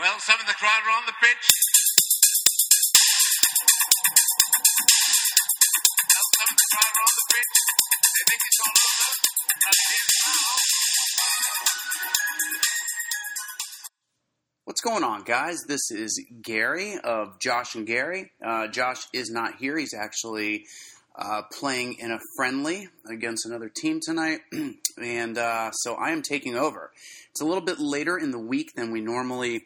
Well, some of the crowd are on the pitch. They think it's all over. And it is now. What's going on, guys? This is Gary of Josh and Gary. Josh is not here. He's actually playing in a friendly against another team tonight, and so I am taking over. It's a little bit later in the week than we normally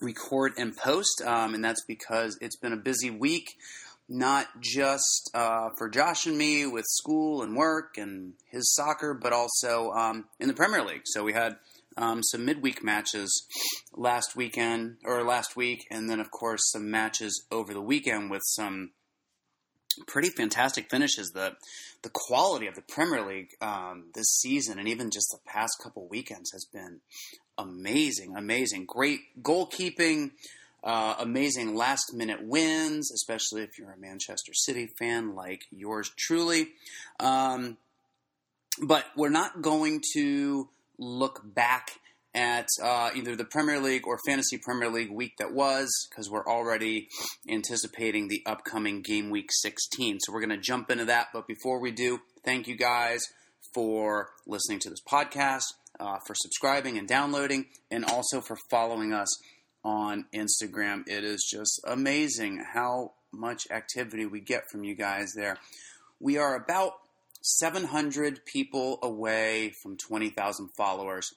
record and post, and that's because it's been a busy week, not just for Josh and me with school and work and his soccer, but also in the Premier League. So we had some midweek matches last week, and then, of course, some matches over the weekend with some pretty fantastic finishes. The quality of the Premier League this season and even just the past couple weekends has been amazing. Great goalkeeping, amazing last-minute wins, especially if you're a Manchester City fan like yours truly. But we're not going to look back at either the Premier League or Fantasy Premier League week that was, because we're already anticipating the upcoming game week 16. So we're going to jump into that. But before we do, thank you guys for listening to this podcast, for subscribing and downloading, and also for following us on Instagram. It is just amazing how much activity we get from you guys there. We are about 700 people away from 20,000 followers.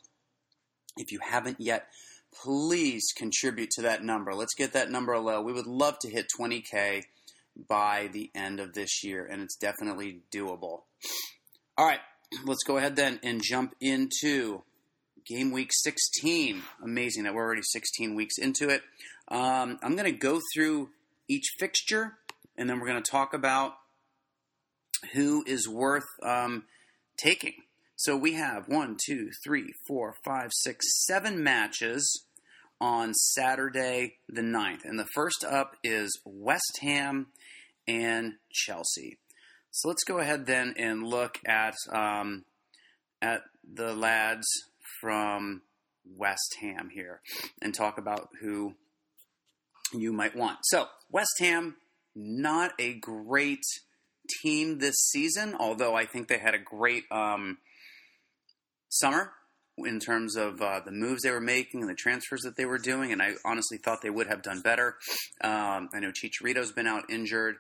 If you haven't yet, please contribute to that number. Let's get that number low. We would love to hit 20K by the end of this year, and it's definitely doable. All right, let's go ahead then and jump into game week 16. Amazing that we're already 16 weeks into it. I'm going to go through each fixture, and then we're going to talk about who is worth taking. So we have 7 matches on Saturday the 9th. And the first up is West Ham and Chelsea. So let's go ahead then and look at the lads from West Ham here and talk about who you might want. So West Ham, not a great team this season, although I think they had a great summer in terms of the moves they were making and the transfers that they were doing, and I honestly thought they would have done better. I know Chicharito's been out injured,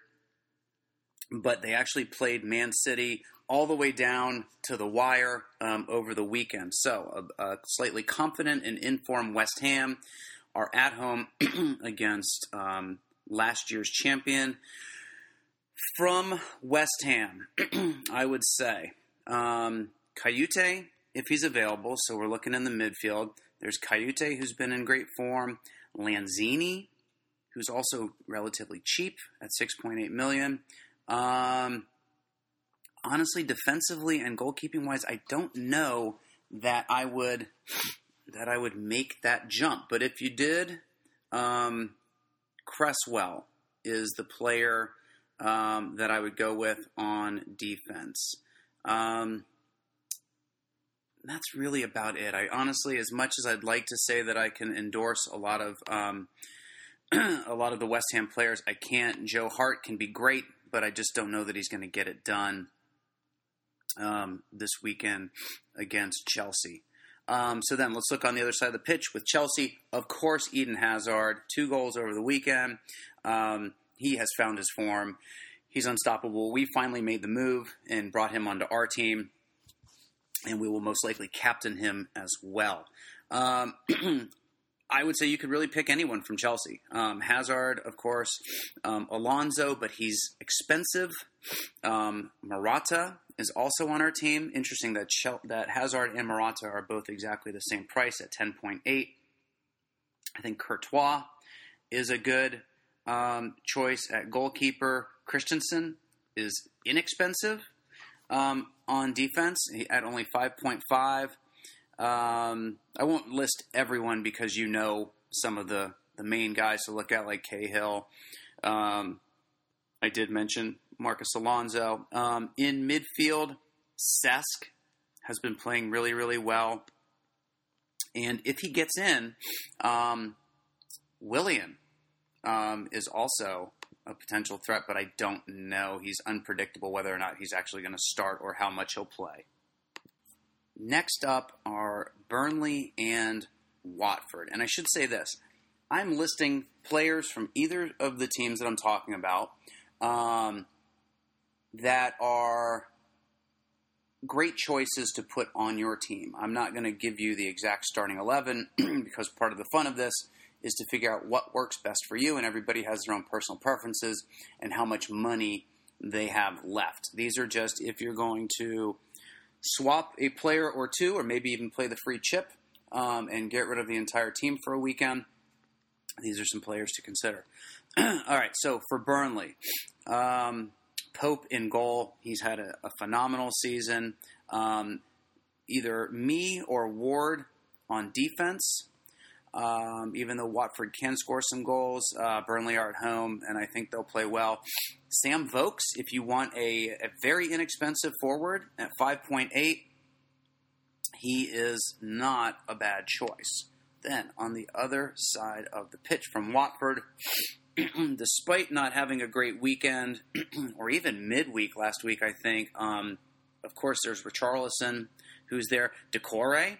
but they actually played Man City all the way down to the wire over the weekend. So slightly confident and in-form West Ham are at home against last year's champion. From West Ham, I would say Kayute, if he's available, so we're looking in the midfield. There's Kayute, who's been in great form. Lanzini, who's also relatively cheap at $6.8 million. Honestly, defensively and goalkeeping-wise, I don't know that I would make that jump. But if you did, Cresswell is the player that I would go with on defense. That's really about it. I honestly, as much as I'd like to say that I can endorse a lot of the West Ham players, I can't. Joe Hart can be great, but I just don't know that he's going to get it done this weekend against Chelsea. So then let's look on the other side of the pitch with Chelsea. Of course, Eden Hazard, 2 goals over the weekend. He has found his form. He's unstoppable. We finally made the move and brought him onto our team, and we will most likely captain him as well. I would say you could really pick anyone from Chelsea. Hazard, of course, Alonso, but he's expensive. Morata is also on our team. Interesting that that Hazard and Morata are both exactly the same price at 10.8. I think Courtois is a good choice at goalkeeper. Christensen is inexpensive on defense at only 5.5. I won't list everyone because you know some of the main guys to look at, like Cahill. I did mention Marcus Alonso. In midfield, Cesc has been playing really, really well. And if he gets in, Willian is also a potential threat, but I don't know. He's unpredictable whether or not he's actually going to start or how much he'll play. Next up are Burnley and Watford. And I should say this. I'm listing players from either of the teams that I'm talking about that are great choices to put on your team. I'm not going to give you the exact starting 11 because part of the fun of this is to figure out what works best for you, and everybody has their own personal preferences and how much money they have left. These are just if you're going to swap a player or two or maybe even play the free chip and get rid of the entire team for a weekend. These are some players to consider. All right, so for Burnley, Pope in goal. He's had a phenomenal season. Either Mee or Ward on defense. Even though Watford can score some goals, Burnley are at home, and I think they'll play well. Sam Vokes, if you want a very inexpensive forward at 5.8, he is not a bad choice. Then, on the other side of the pitch from Watford, despite not having a great weekend, or even midweek last week, I think, of course, there's Richarlison, who's there. Decore,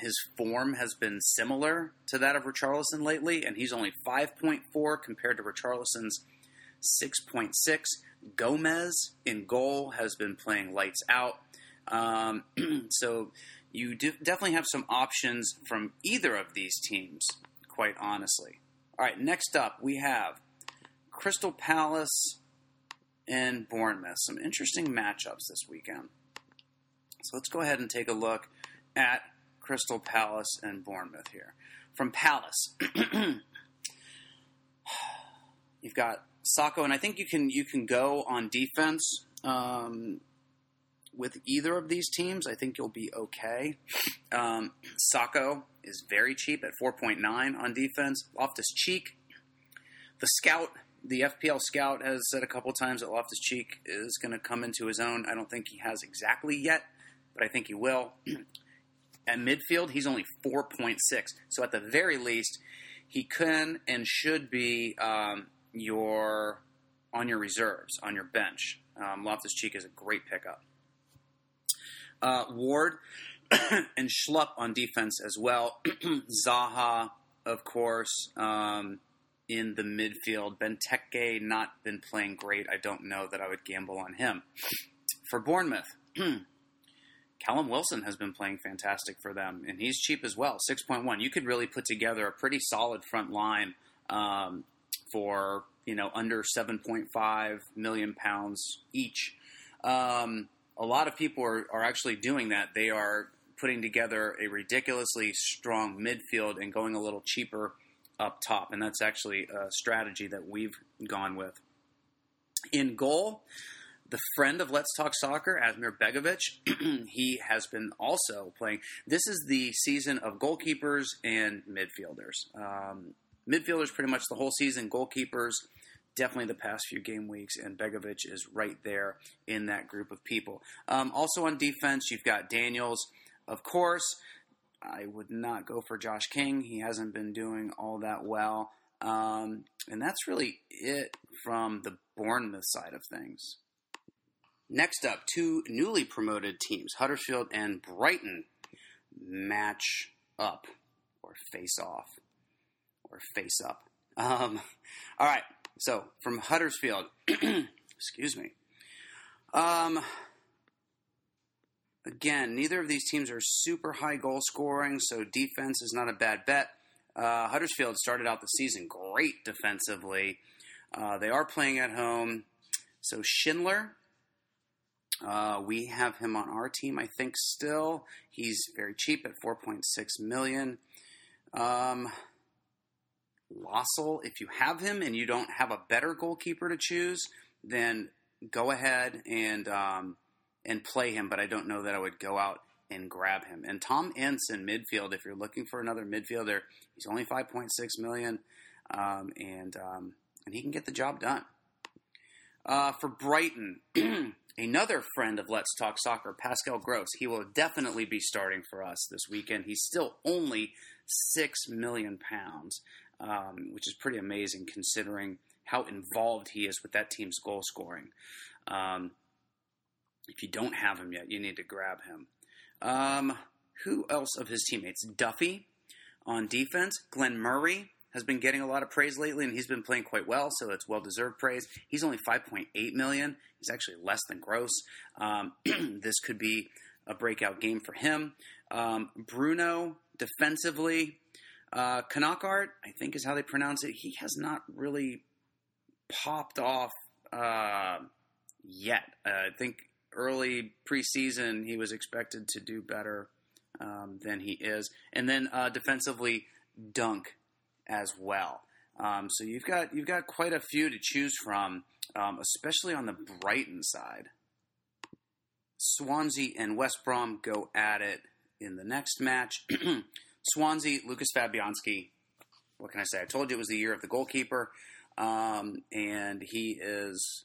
his form has been similar to that of Richarlison lately, and he's only 5.4 compared to Richarlison's 6.6. Gomez in goal has been playing lights out. So you definitely have some options from either of these teams, quite honestly. All right, next up we have Crystal Palace and Bournemouth. Some interesting matchups this weekend. So let's go ahead and take a look at Crystal Palace and Bournemouth here. From Palace, you've got Sako, and I think you can go on defense with either of these teams. I think you'll be okay. Sako is very cheap at 4.9 on defense. Loftus-Cheek, the scout, the FPL scout has said a couple times that Loftus-Cheek is going to come into his own. I don't think he has exactly yet, but I think he will. At midfield, he's only 4.6. So at the very least, he can and should be on your reserves, on your bench. Loftus-Cheek is a great pickup. Ward and Schlupp on defense as well. Zaha, of course, in the midfield. Benteke not been playing great. I don't know that I would gamble on him. For Bournemouth, Callum Wilson has been playing fantastic for them, and he's cheap as well, 6.1. You could really put together a pretty solid front line for under £7.5 million each. A lot of people are actually doing that. They are putting together a ridiculously strong midfield and going a little cheaper up top, and that's actually a strategy that we've gone with. In goal, the friend of Let's Talk Soccer, Asmir Begovic, he has been also playing. This is the season of goalkeepers and midfielders. Midfielders pretty much the whole season, goalkeepers definitely the past few game weeks, and Begovic is right there in that group of people. Also on defense, you've got Daniels. Of course, I would not go for Josh King. He hasn't been doing all that well. And that's really it from the Bournemouth side of things. Next up, two newly promoted teams, Huddersfield and Brighton, match up or face off or face up. All right. So, from Huddersfield, excuse me. Again, neither of these teams are super high goal scoring, so defense is not a bad bet. Huddersfield started out the season great defensively. They are playing at home. So, Schindler, we have him on our team, I think, still. He's very cheap at 4.6 million. Lossell, if you have him and you don't have a better goalkeeper to choose, then go ahead and play him, but I don't know that I would go out and grab him. And Tom Ince in midfield, if you're looking for another midfielder, he's only 5.6 million, and he can get the job done. For Brighton, another friend of Let's Talk Soccer, Pascal Gross. He will definitely be starting for us this weekend. He's still only £6 million, which is pretty amazing considering how involved he is with that team's goal scoring. If you don't have him yet, you need to grab him. Who else of his teammates? Duffy on defense. Glenn Murray has been getting a lot of praise lately, and he's been playing quite well, so it's well-deserved praise. He's only 5.8 million. He's actually less than Gross. This could be a breakout game for him. Bruno, defensively. Knockart, I think is how they pronounce it. He has not really popped off yet. I think early preseason he was expected to do better than he is. And then defensively, Dunk as well. So you've got quite a few to choose from, especially on the Brighton side. Swansea and West Brom go at it in the next match. Swansea, Lucas Fabianski. What can I say? I told you it was the year of the goalkeeper, and he is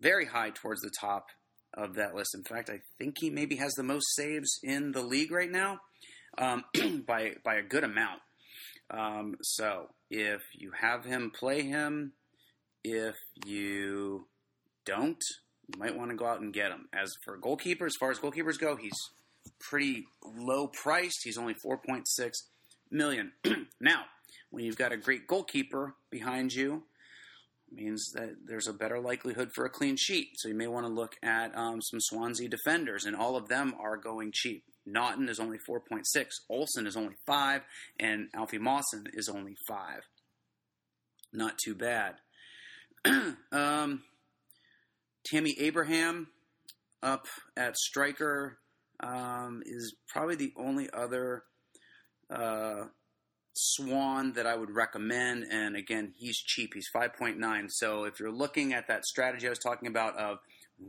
very high towards the top of that list. In fact, I think he maybe has the most saves in the league right now by a good amount. So if you have him, play him. If you don't, you might want to go out and get him. As for goalkeeper, as far as goalkeepers go, he's pretty low priced. He's only 4.6 million. Now, when you've got a great goalkeeper behind you, it means that there's a better likelihood for a clean sheet. So you may want to look at some Swansea defenders, and all of them are going cheap. Naughton is only 4.6, Olsen is only 5, and Alfie Mawson is only 5. Not too bad. Tammy Abraham up at striker is probably the only other Swan that I would recommend. And again, he's cheap. He's 5.9. So if you're looking at that strategy I was talking about of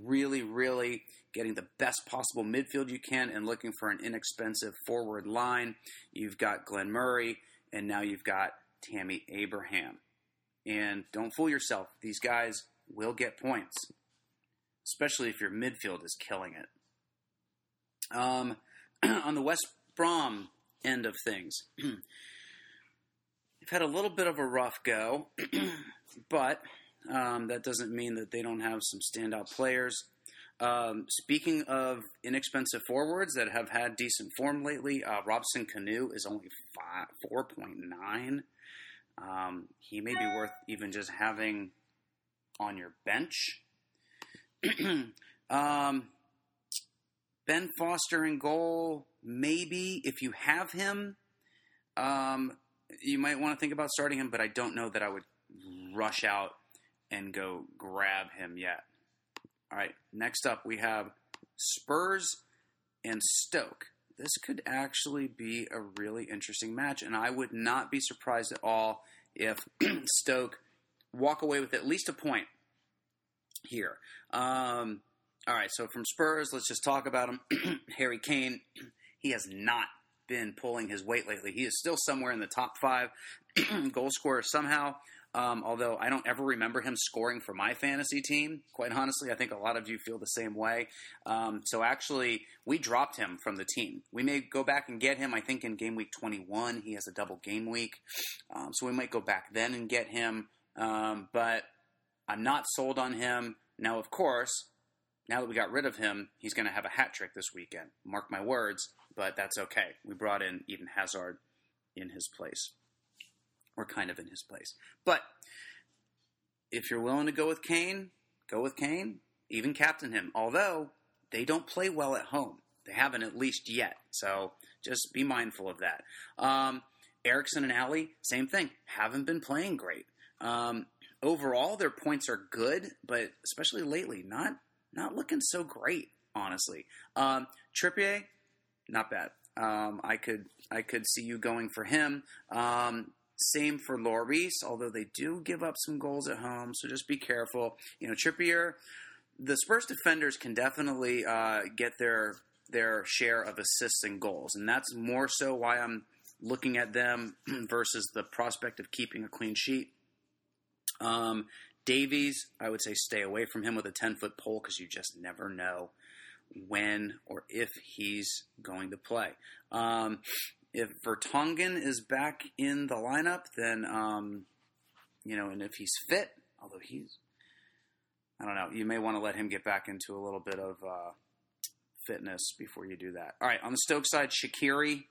really, really getting the best possible midfield you can and looking for an inexpensive forward line, you've got Glenn Murray, and now you've got Tammy Abraham. And don't fool yourself. These guys will get points, especially if your midfield is killing it. On the West Brom end of things, they've had a little bit of a rough go, but that doesn't mean that they don't have some standout players. Speaking of inexpensive forwards that have had decent form lately, Robson Kanu is only 4.9. He may be worth even just having on your bench. Ben Foster in goal, maybe. If you have him, you might want to think about starting him, but I don't know that I would rush out and go grab him yet. All right, next up we have Spurs and Stoke. This could actually be a really interesting match, and I would not be surprised at all if Stoke walk away with at least a point here. All right, so from Spurs, let's just talk about him. Harry Kane, he has not been pulling his weight lately. He is still somewhere in the top 5 goal scorer somehow, although I don't ever remember him scoring for my fantasy team. Quite honestly, I think a lot of you feel the same way. So actually, we dropped him from the team. We may go back and get him, I think, in game week 21. He has a double game week. So we might go back then and get him, but I'm not sold on him. Now, of course, now that we got rid of him, he's going to have a hat trick this weekend. Mark my words, but that's okay. We brought in Eden Hazard in his place, or kind of in his place. But if you're willing to go with Kane, go with Kane. Even captain him, although they don't play well at home. They haven't, at least yet. So just be mindful of that. Eriksson and Alley, same thing. Haven't been playing great. Overall, their points are good, but especially lately, not looking so great, honestly. Trippier, not bad. I could see you going for him. Same for Lloris, although they do give up some goals at home, so just be careful. You know, Trippier, the Spurs defenders can definitely get their share of assists and goals, and that's more so why I'm looking at them versus the prospect of keeping a clean sheet. Davies, I would say stay away from him with a 10-foot pole because you just never know when or if he's going to play. If Vertonghen is back in the lineup, then, and if he's fit, although I don't know, you may want to let him get back into a little bit of fitness before you do that. All right, on the Stoke side, Shaqiri.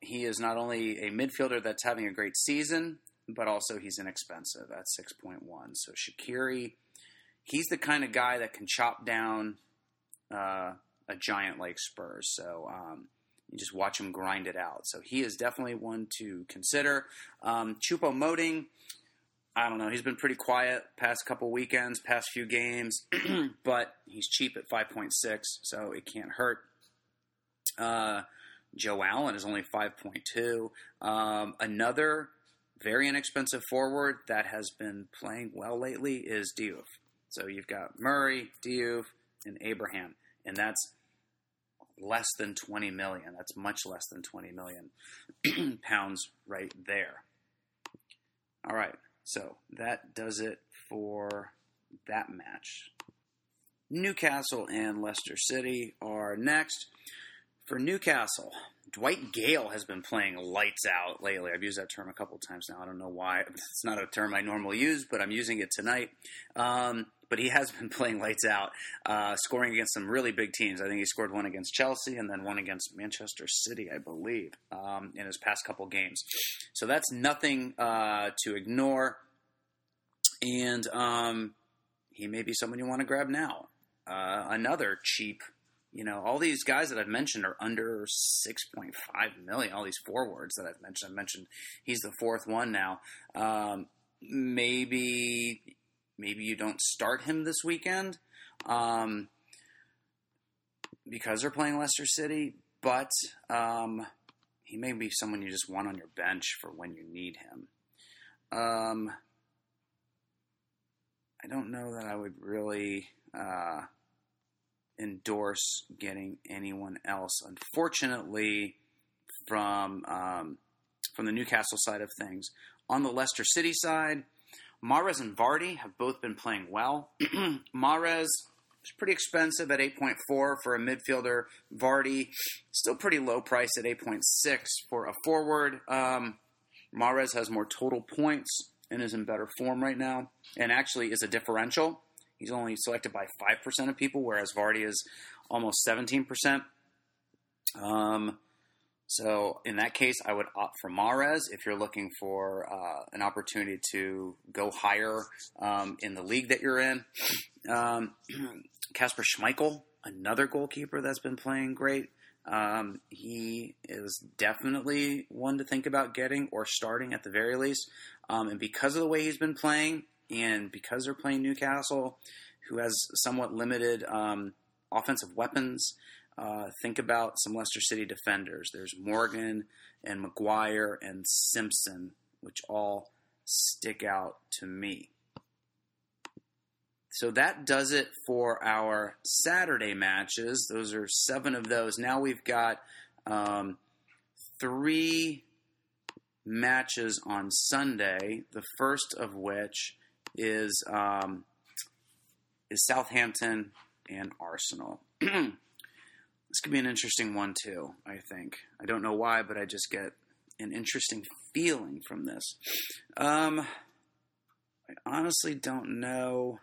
He is not only a midfielder that's having a great season, but also he's inexpensive at 6.1. So Shaqiri, he's the kind of guy that can chop down a giant like Spurs. So you just watch him grind it out. So he is definitely one to consider. Choupo-Moting, I don't know. He's been pretty quiet past couple weekends, past few games, but he's cheap at 5.6, so it can't hurt. Joe Allen is only 5.2. Another very inexpensive forward that has been playing well lately is Diouf. So you've got Murray, Diouf, and Abraham, and that's less than 20 million. That's much less than 20 million pounds right there. All right, so that does it for that match. Newcastle and Leicester City are next. For Newcastle, Dwight Gale has been playing lights out lately. I've used that term a couple times now. I don't know why. It's not a term I normally use, but I'm using it tonight. But he has been playing lights out, scoring against some really big teams. I think he scored one against Chelsea and then one against Manchester City, I believe, in his past couple games. So that's nothing to ignore. And he may be someone you want to grab now. Another cheap... all these guys that I've mentioned are under 6.5 million, all these forwards that I've mentioned. I mentioned he's the fourth one now. Maybe you don't start him this weekend because they're playing Leicester City, but he may be someone you just want on your bench for when you need him. I don't know that I would really... endorse getting anyone else, unfortunately, from the Newcastle side of things. On the Leicester City side, Mahrez and Vardy have both been playing well. Mahrez is pretty expensive at 8.4 for a midfielder. Vardy, still pretty low price at 8.6 for a forward. Mahrez has more total points and is in better form right now, and actually is a differential. He's only selected by 5% of people, whereas Vardy is almost 17%. So in that case, I would opt for Mahrez if you're looking for an opportunity to go higher in the league that you're in. Kasper Schmeichel, another goalkeeper that's been playing great. He is definitely one to think about getting or starting at the very least. And because of the way he's been playing, and because they're playing Newcastle, who has somewhat limited offensive weapons, think about some Leicester City defenders. There's Morgan and Maguire and Simpson, which all stick out to me. So that does it for our Saturday matches. Those are 7 of those. Now we've got 3 matches on Sunday, the first of which... is Southampton and Arsenal. This could be an interesting one too, I think. I don't know why, but I just get an interesting feeling from this. I honestly don't know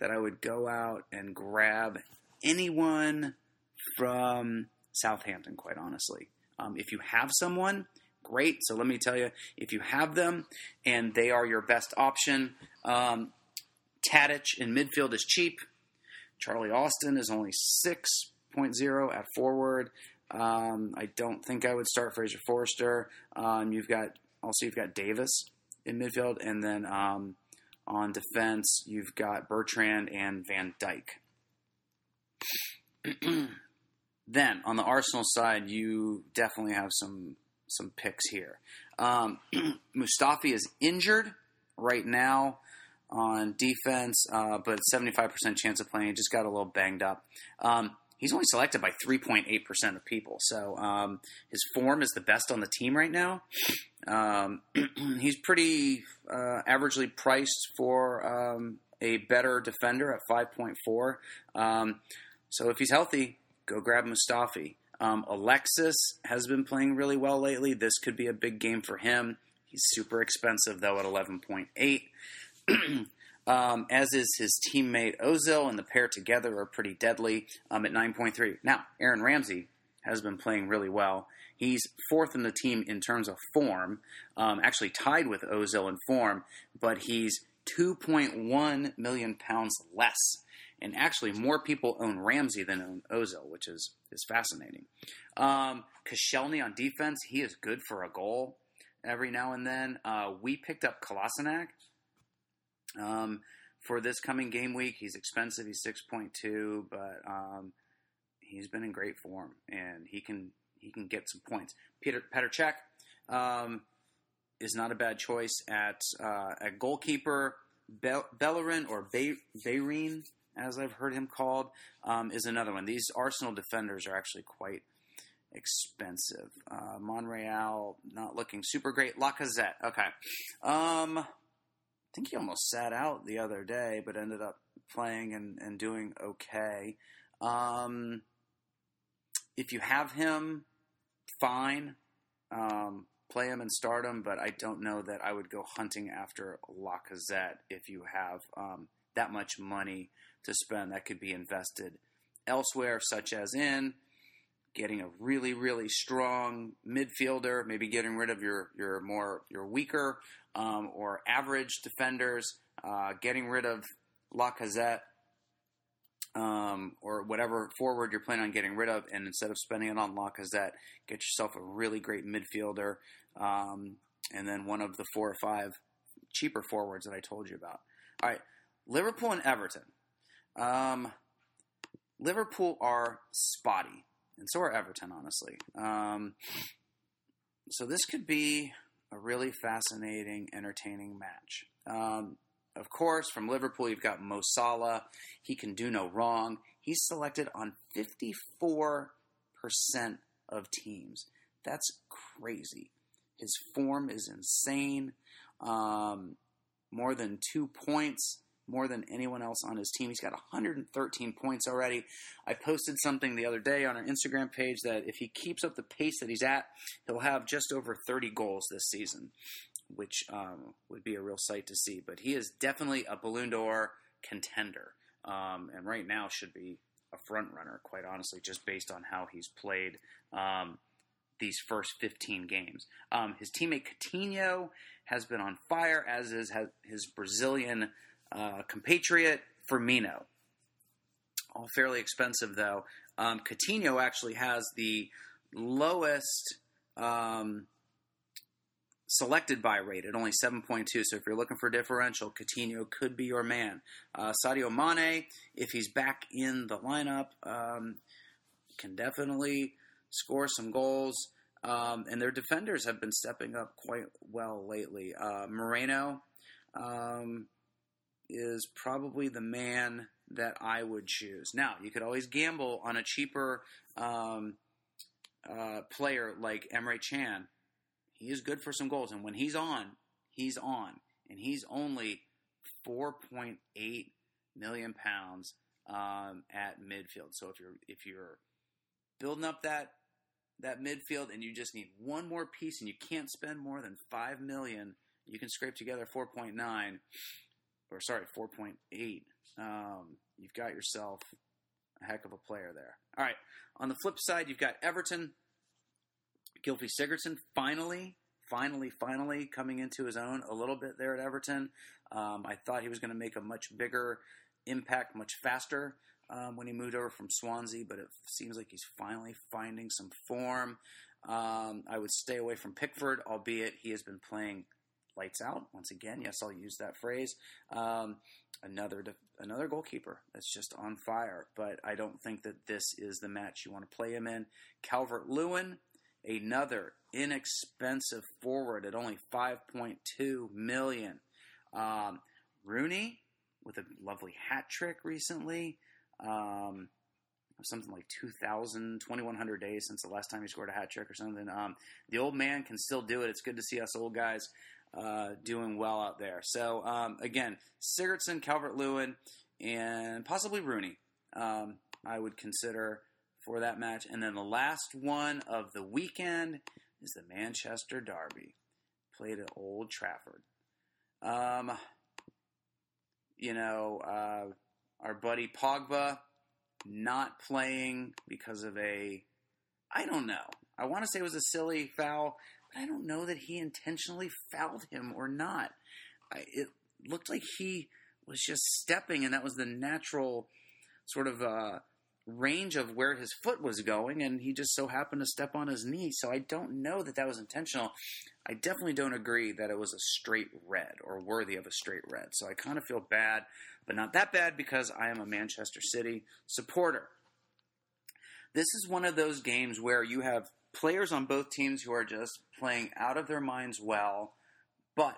that I would go out and grab anyone from Southampton, quite honestly. If you have someone... great. So let me tell you, if you have them and they are your best option, Tadic in midfield is cheap. Charlie Austin is only 6.0 at forward. I don't think I would start Fraser Forster. You've got Davis in midfield, and then on defense you've got Bertrand and Van Dijk. Then on the Arsenal side, you definitely have some picks here. Mustafi is injured right now on defense, but 75% chance of playing. He just got a little banged up. He's only selected by 3.8% of people, so his form is the best on the team right now. He's pretty averagely priced for a better defender at 5.4. So if he's healthy, go grab Mustafi. Alexis has been playing really well lately. This could be a big game for him. He's super expensive, though, at 11.8. As is his teammate Ozil, and the pair together are pretty deadly at 9.3. Now, Aaron Ramsey has been playing really well. He's fourth in the team in terms of form, actually tied with Ozil in form, but he's £2.1 million less. And actually, more people own Ramsey than own Ozil, which is fascinating. Koscielny on defense, he is good for a goal every now and then. We picked up Kolasinac for this coming game week. He's expensive. He's 6.2, but he's been in great form, and he can get some points. Petr Cech is not a bad choice at goalkeeper. Bellerin or Bellerin, as I've heard him called, is another one. These Arsenal defenders are actually quite expensive. Monreal, not looking super great. Lacazette, okay. I think he almost sat out the other day, but ended up playing and doing okay. If you have him, fine. Play him and start him, but I don't know that I would go hunting after Lacazette if you have that much money to spend that could be invested elsewhere, such as in getting a really, really strong midfielder, maybe getting rid of your weaker or average defenders, getting rid of Lacazette or whatever forward you're planning on getting rid of, and instead of spending it on Lacazette, get yourself a really great midfielder and then one of the 4 or 5 cheaper forwards that I told you about. All right, Liverpool and Everton. Liverpool are spotty, and so are Everton, honestly. So this could be a really fascinating, entertaining match. Of course, from Liverpool, you've got Mo Salah. He can do no wrong. He's selected on 54% of teams. That's crazy. His form is insane. More than 2 points. More than anyone else on his team. He's got 113 points already. I posted something the other day on our Instagram page that if he keeps up the pace that he's at, he'll have just over 30 goals this season, which would be a real sight to see. But he is definitely a Ballon d'Or contender, and right now should be a front runner, quite honestly, just based on how he's played these first 15 games. His teammate Coutinho has been on fire, as is his Brazilian compatriot Firmino. All fairly expensive, though. Coutinho actually has the lowest selected buy rate at only 7.2, so if you're looking for differential, Coutinho could be your man. Sadio Mane, if he's back in the lineup, can definitely score some goals, and their defenders have been stepping up quite well lately. Moreno is probably the man that I would choose. Now, you could always gamble on a cheaper player like Emre Can. He is good for some goals, and when he's on, and he's only £4.8 million at midfield. So if you're building up that midfield, and you just need one more piece, and you can't spend more than $5 million, you can scrape together 4.8. You've got yourself a heck of a player there. All right. On the flip side, you've got Everton. Gylfi Sigurdsson finally coming into his own a little bit there at Everton. I thought he was going to make a much bigger impact, much faster when he moved over from Swansea, but it seems like he's finally finding some form. I would stay away from Pickford, albeit he has been playing lights out. Once again, yes, I'll use that phrase. Another goalkeeper that's just on fire, but I don't think that this is the match you want to play him in. Calvert-Lewin, another inexpensive forward at only 5.2 million. Rooney with a lovely hat trick recently. something like 2,000, 2,100 days since the last time he scored a hat trick or something. The old man can still do it. It's good to see us old guys doing well out there. So, again, Sigurdsson, Calvert-Lewin, and possibly Rooney, I would consider for that match. And then the last one of the weekend is the Manchester Derby, played at Old Trafford. Our buddy Pogba not playing because of I want to say it was a silly foul, but I don't know that he intentionally fouled him or not. It looked like he was just stepping, and that was the natural sort of range of where his foot was going, and he just so happened to step on his knee. So I don't know that that was intentional. I definitely don't agree that it was a straight red or worthy of a straight red. So I kind of feel bad, but not that bad because I am a Manchester City supporter. This is one of those games where you have players on both teams who are just playing out of their minds well, but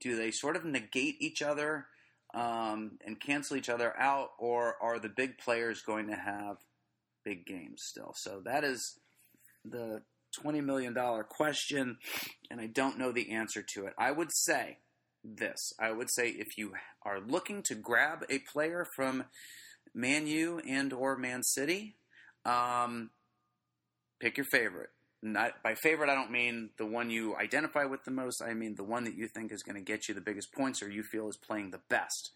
do they sort of negate each other and cancel each other out, or are the big players going to have big games still? So that is the $20 million question, and I don't know the answer to it. I would say this. I would say if you are looking to grab a player from Man U and or Man City, pick your favorite. Not, by favorite, I don't mean the one you identify with the most. I mean the one that you think is going to get you the biggest points or you feel is playing the best.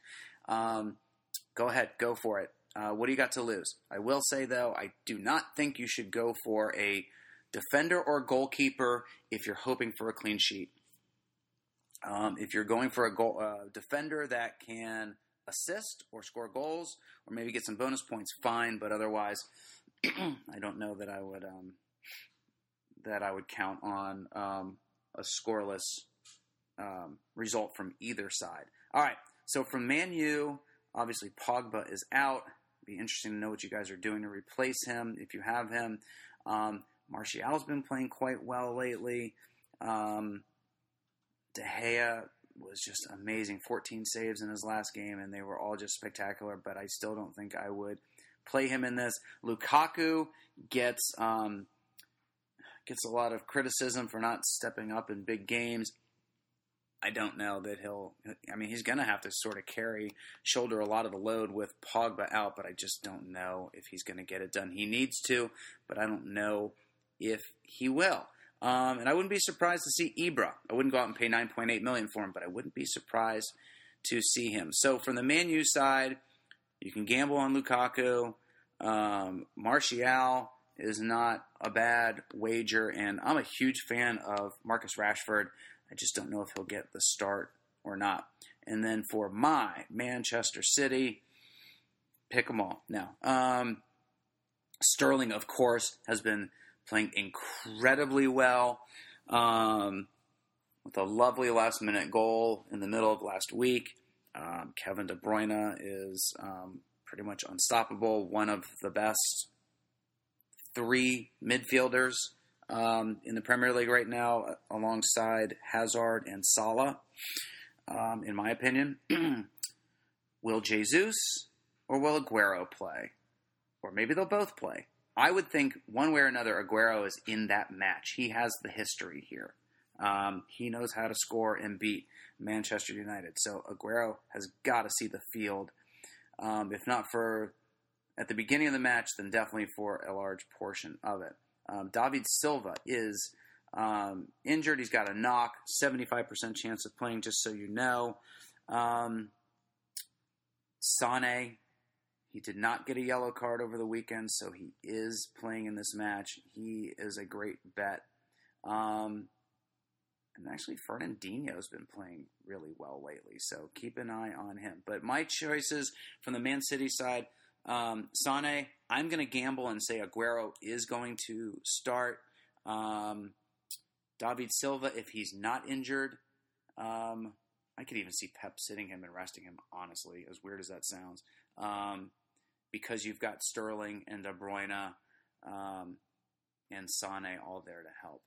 Go ahead. Go for it. What do you got to lose? I will say, though, I do not think you should go for a defender or goalkeeper if you're hoping for a clean sheet. If you're going for a defender that can assist or score goals or maybe get some bonus points, fine. But otherwise, I don't know that I would that I would count on a scoreless result from either side. All right, so from Man U, obviously Pogba is out. It'd be interesting to know what you guys are doing to replace him if you have him. Martial's been playing quite well lately. De Gea was just amazing. 14 saves in his last game, and they were all just spectacular, but I still don't think I would play him in this. Lukaku gets a lot of criticism for not stepping up in big games. I don't know that he's going to have to sort of shoulder a lot of the load with Pogba out, but I just don't know if he's going to get it done. He needs to, but I don't know if he will. And I wouldn't be surprised to see Ibra. I wouldn't go out and pay $9.8 million for him, but I wouldn't be surprised to see him. So from the Man U side, you can gamble on Lukaku. Martial is not a bad wager, and I'm a huge fan of Marcus Rashford. I just don't know if he'll get the start or not. And then for my Manchester City, pick them all. No. Sterling, of course, has been playing incredibly well with a lovely last-minute goal in the middle of last week. Kevin De Bruyne is pretty much unstoppable, one of the best 3 midfielders in the Premier League right now, alongside Hazard and Salah, in my opinion. Will Jesus or will Aguero play? Or maybe they'll both play. I would think one way or another Aguero is in that match. He has the history here. He knows how to score and beat Manchester United. So Aguero has got to see the field, if not for at the beginning of the match, then definitely for a large portion of it. David Silva is injured. He's got a knock, 75% chance of playing, just so you know. Sané, he did not get a yellow card over the weekend, so he is playing in this match. He is a great bet. And actually, Fernandinho's been playing really well lately, so keep an eye on him. But my choices from the Man City side, Sané, I'm going to gamble and say Aguero is going to start. David Silva, if he's not injured, I could even see Pep sitting him and resting him, honestly, as weird as that sounds, because you've got Sterling and De Bruyne and Sané all there to help.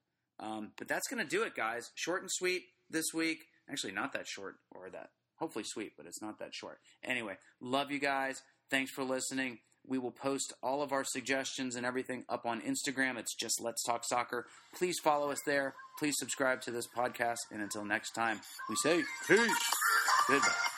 But that's going to do it, guys. Short and sweet this week. Actually, not that short, or that hopefully sweet, but it's not that short. Anyway, love you guys. Thanks for listening. We will post all of our suggestions and everything up on Instagram. It's just Let's Talk Soccer. Please follow us there. Please subscribe to this podcast. And until next time, we say peace. Goodbye.